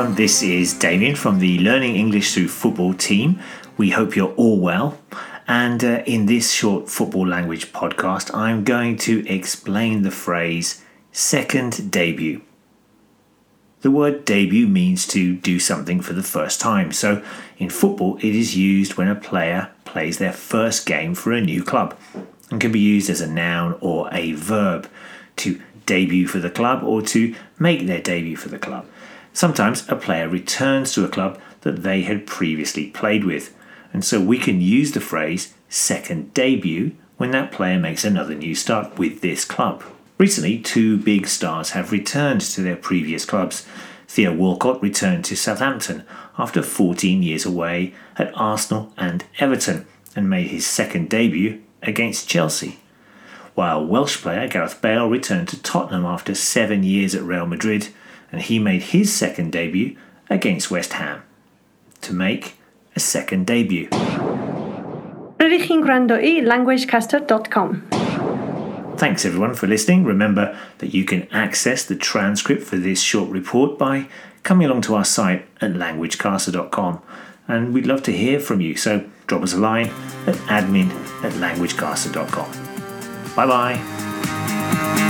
everyone, this is Damien from the Learning English Through Football team. We hope you're all well. And in this short football language podcast, I'm going to explain the phrase second debut. The word debut means to do something for the first time. So in football, it is used when a player plays their first game for a new club and can be used as a noun or a verb to debut for the club or to make their debut for the club. Sometimes a player returns to a club that they had previously played with. And so we can use the phrase second debut when that player makes another new start with this club. Recently, two big stars have returned to their previous clubs. Theo Walcott returned to Southampton after 14 years away at Arsenal and Everton and made his second debut against Chelsea, while Welsh player Gareth Bale returned to Tottenham after 7 years at Real Madrid and he made his second debut against West Ham. To make a second debut. languagecaster.com. Thanks everyone for listening. Remember that you can access the transcript for this short report by coming along to our site at languagecaster.com, and we'd love to hear from you, so drop us a line at admin@languagecaster.com. Bye bye.